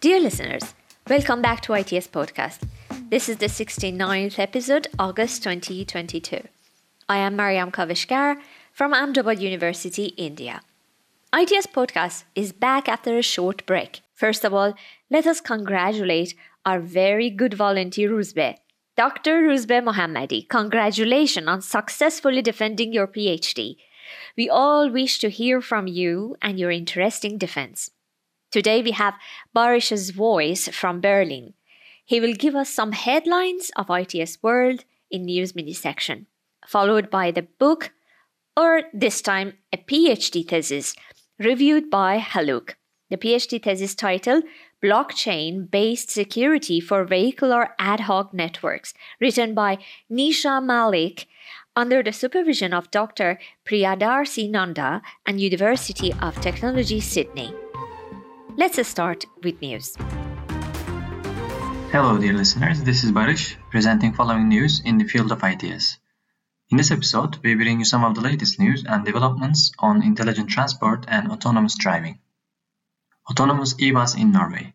Dear listeners, welcome back to ITS Podcast. This is the 69th episode, August 2022. I am Mariam Kavishkar from Ahmedabad University, India. ITS Podcast is back after a short break. First of all, let us congratulate our very good volunteer Ruzbeh, Dr. Ruzbeh Mohammadi. Congratulations on successfully defending your PhD. We all wish to hear from you and your interesting defense. Today we have Barish's voice from Berlin. He will give us some headlines of ITS World in News Mini section, followed by the book, or this time a PhD thesis, reviewed by Haluk. The PhD thesis title, Blockchain-Based Security for Vehicular Ad Hoc Networks, written by Nisha Malik, under the supervision of Dr. Priyadarshi Nanda and University of Technology, Sydney. Let's start with news. Hello, dear listeners. This is Barish, presenting following news in the field of ITS. In this episode, we bring you some of the latest news and developments on intelligent transport and autonomous driving. Autonomous e-bus in Norway.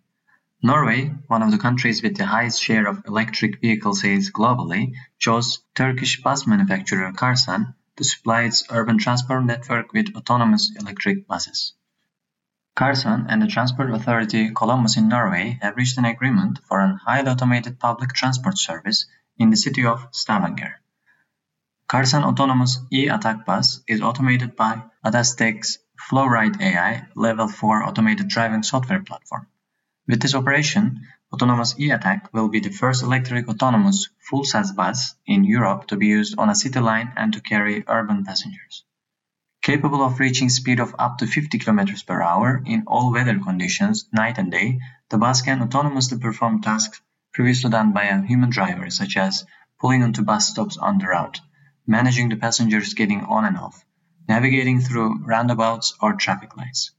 Norway, one of the countries with the highest share of electric vehicle sales globally, chose Turkish bus manufacturer Karsan to supply its urban transport network with autonomous electric buses. Karsan and the Transport Authority Columbus in Norway have reached an agreement for an highly automated public transport service in the city of Stavanger. Karsan Autonomous E-Attack Bus is automated by Adastec's FlowRide AI Level 4 automated driving software platform. With this operation, Autonomous E-Attack will be the first electric autonomous full-size bus in Europe to be used on a city line and to carry urban passengers. Capable of reaching speed of up to 50 km per hour in all weather conditions, night and day, the bus can autonomously perform tasks previously done by a human driver, such as pulling onto bus stops on the route, managing the passengers getting on and off, navigating through roundabouts or traffic lights.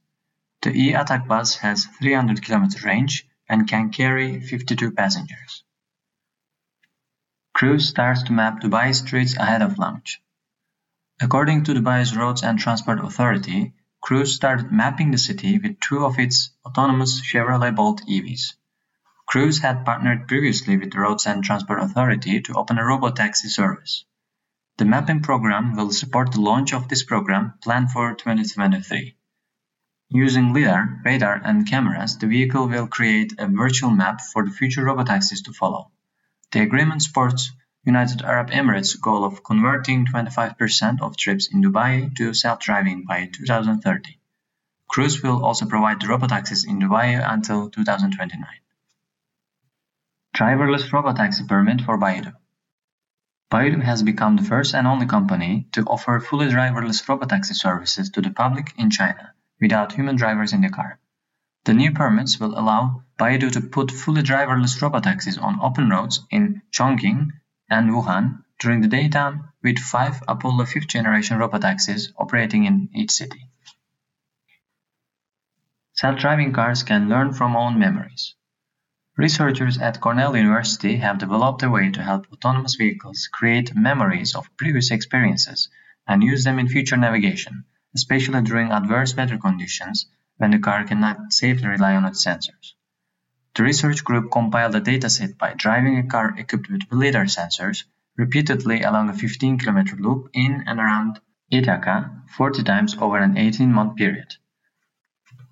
The e-Attack bus has 300 km range and can carry 52 passengers. Cruise starts to map Dubai streets ahead of launch. According to Dubai's Roads and Transport Authority, Cruise started mapping the city with two of its autonomous Chevrolet Bolt EVs. Cruise had partnered previously with the Roads and Transport Authority to open a robotaxi service. The mapping program will support the launch of this program planned for 2023. Using LiDAR, radar, and cameras, the vehicle will create a virtual map for the future robotaxis to follow. The agreement supports United Arab Emirates' goal of converting 25% of trips in Dubai to self-driving by 2030. Cruise will also provide robotaxis in Dubai until 2029. Driverless robotaxi permit for Baidu. Baidu has become the first and only company to offer fully driverless robotaxi services to the public in China, without human drivers in the car. The new permits will allow Baidu to put fully driverless robotaxis on open roads in Chongqing and Wuhan during the daytime, with 5 Apollo 5th generation robotaxis operating in each city. Self-driving cars can learn from own memories. Researchers at Cornell University have developed a way to help autonomous vehicles create memories of previous experiences and use them in future navigation, especially during adverse weather conditions when the car cannot safely rely on its sensors. The research group compiled a dataset by driving a car equipped with LiDAR sensors repeatedly along a 15-kilometer loop in and around Ithaca 40 times over an 18-month period.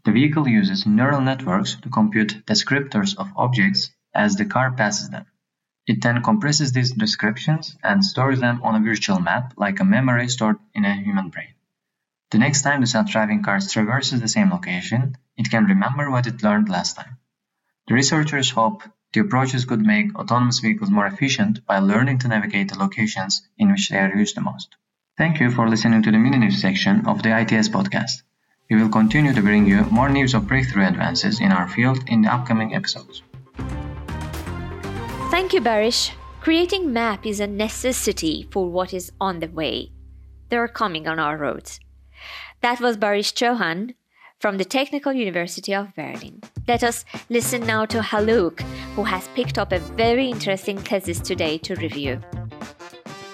The vehicle uses neural networks to compute descriptors of objects as the car passes them. It then compresses these descriptions and stores them on a virtual map like a memory stored in a human brain. The next time the self-driving car traverses the same location, it can remember what it learned last time. The researchers hope the approaches could make autonomous vehicles more efficient by learning to navigate the locations in which they are used the most. Thank you for listening to the mini-news section of the ITS podcast. We will continue to bring you more news of breakthrough advances in our field in the upcoming episodes. Thank you, Barish. Creating map is a necessity for what is on the way. They are coming on our roads. That was Barish Chauhan from the Technical University of Berlin. Let us listen now to Haluk, who has picked up a very interesting thesis today to review.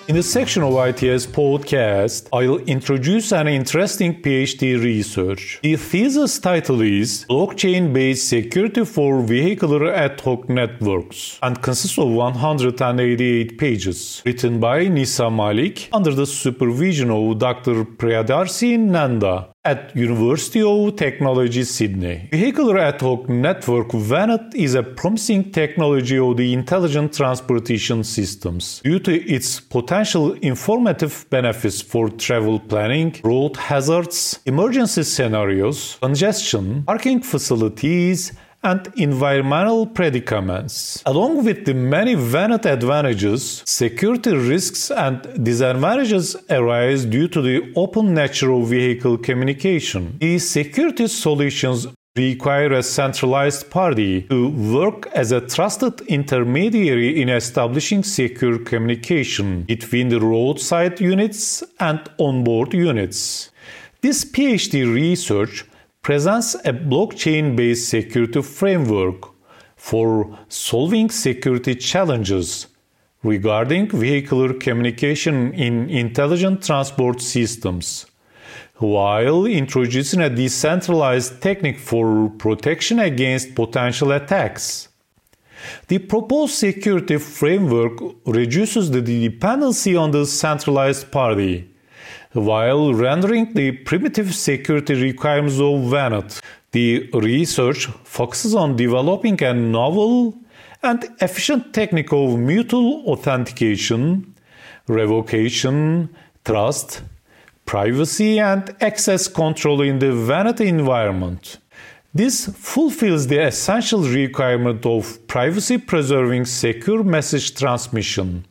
In this section of ITS podcast, I'll introduce an interesting PhD research. The thesis title is Blockchain-Based Security for Vehicular Ad Hoc Networks and consists of 188 pages, written by Nisha Malik under the supervision of Dr. Priyadarshi Nanda at University of Technology, Sydney. Vehicular Ad Hoc Network VANET is a promising technology of the intelligent transportation systems due to its potential informative benefits for travel planning, road hazards, emergency scenarios, congestion, parking facilities, and environmental predicaments. Along with the many VANET advantages, security risks and disadvantages arise due to the open nature of vehicle communication. The security solutions require a centralized party to work as a trusted intermediary in establishing secure communication between the roadside units and onboard units. This PhD research presents a blockchain-based security framework for solving security challenges regarding vehicular communication in intelligent transport systems, while introducing a decentralized technique for protection against potential attacks. The proposed security framework reduces the dependency on the centralized party, while rendering the primitive security requirements of VANET. The research focuses on developing a novel and efficient technique of mutual authentication, revocation, trust, privacy, and access control in the VANET environment. This fulfills the essential requirement of privacy-preserving secure message transmission,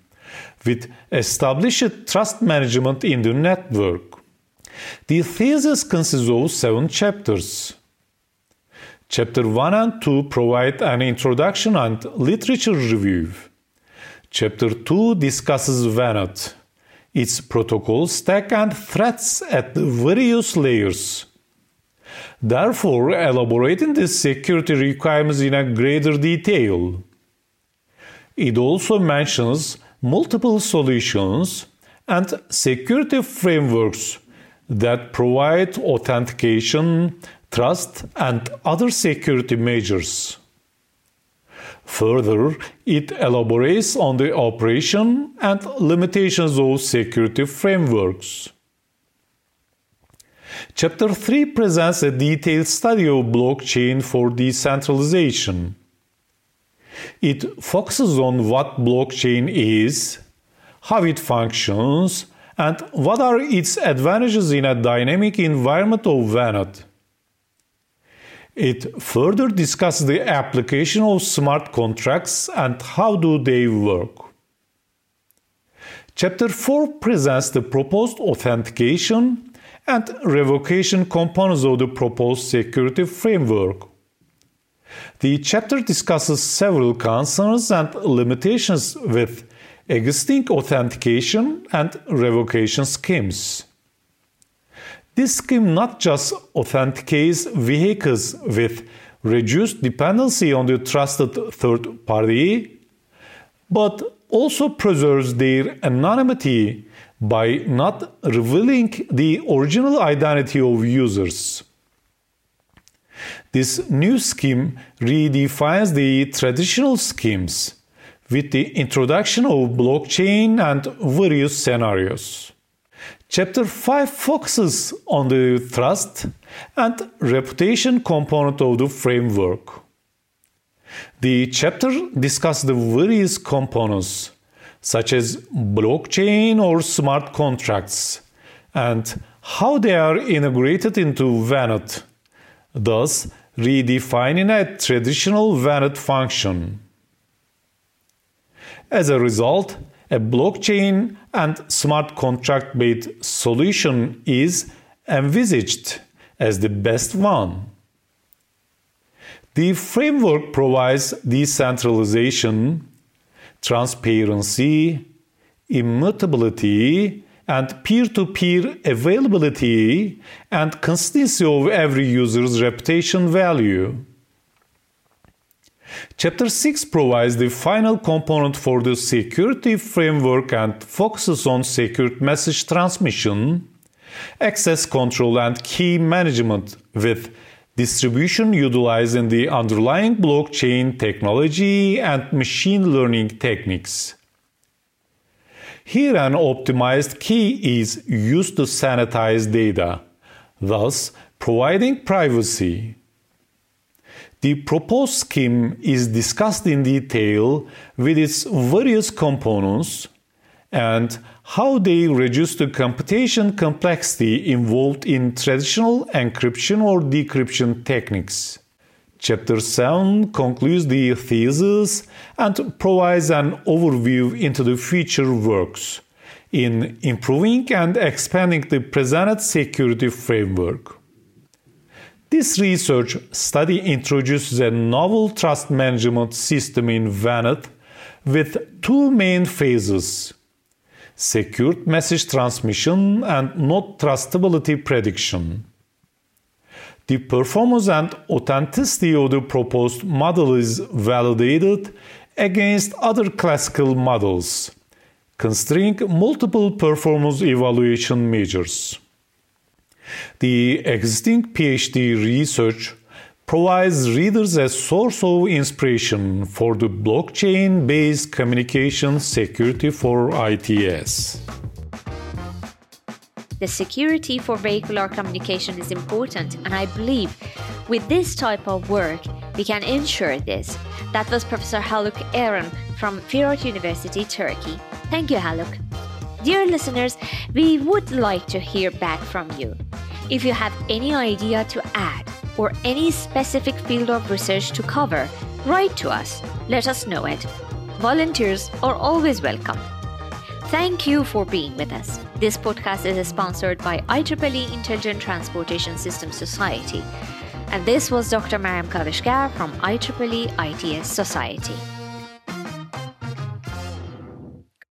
with established trust management in the network. The thesis consists of 7 chapters. Chapter 1 and 2 provide an introduction and literature review. Chapter 2 discusses VANET, its protocol stack and threats at the various layers. Therefore, elaborating the security requirements in a greater detail. It also mentions multiple solutions and security frameworks that provide authentication, trust, and other security measures. Further, it elaborates on the operation and limitations of security frameworks. Chapter 3 presents a detailed study of blockchain for decentralization. It focuses on what blockchain is, how it functions, and what are its advantages in a dynamic environment of VANET. It further discusses the application of smart contracts and how do they work. Chapter 4 presents the proposed authentication and revocation components of the proposed security framework. The chapter discusses several concerns and limitations with existing authentication and revocation schemes. This scheme not just authenticates vehicles with reduced dependency on the trusted third party, but also preserves their anonymity by not revealing the original identity of users. This new scheme redefines the traditional schemes with the introduction of blockchain and various scenarios. Chapter 5 focuses on the trust and reputation component of the framework. The chapter discusses the various components, such as blockchain or smart contracts, and how they are integrated into VANET, thus redefining a traditional VANET function. As a result, a blockchain and smart contract-based solution is envisaged as the best one. The framework provides decentralization, transparency, immutability, and peer-to-peer availability and consistency of every user's reputation value. Chapter 6 provides the final component for the security framework and focuses on secure message transmission, access control and key management, with distribution utilizing the underlying blockchain technology and machine learning techniques. Here, an optimized key is used to sanitize data, thus providing privacy. The proposed scheme is discussed in detail with its various components and how they reduce the computation complexity involved in traditional encryption or decryption techniques. Chapter 7 concludes the thesis and provides an overview into the future works in improving and expanding the presented security framework. This research study introduces a novel trust management system in VANET with two main phases: secure message transmission and node trustability prediction. The performance and authenticity of the proposed model is validated against other classical models, considering multiple performance evaluation measures. The existing PhD research provides readers a source of inspiration for the blockchain-based communication security for ITS. The security for vehicular communication is important, and I believe with this type of work, we can ensure this. That was Professor Haluk Eren from Firat University, Turkey. Thank you, Haluk. Dear listeners, we would like to hear back from you. If you have any idea to add or any specific field of research to cover, write to us. Let us know it. Volunteers are always welcome. Thank you for being with us. This podcast is sponsored by IEEE Intelligent Transportation Systems Society. And this was Dr. Mariam Kavishkar from IEEE ITS Society.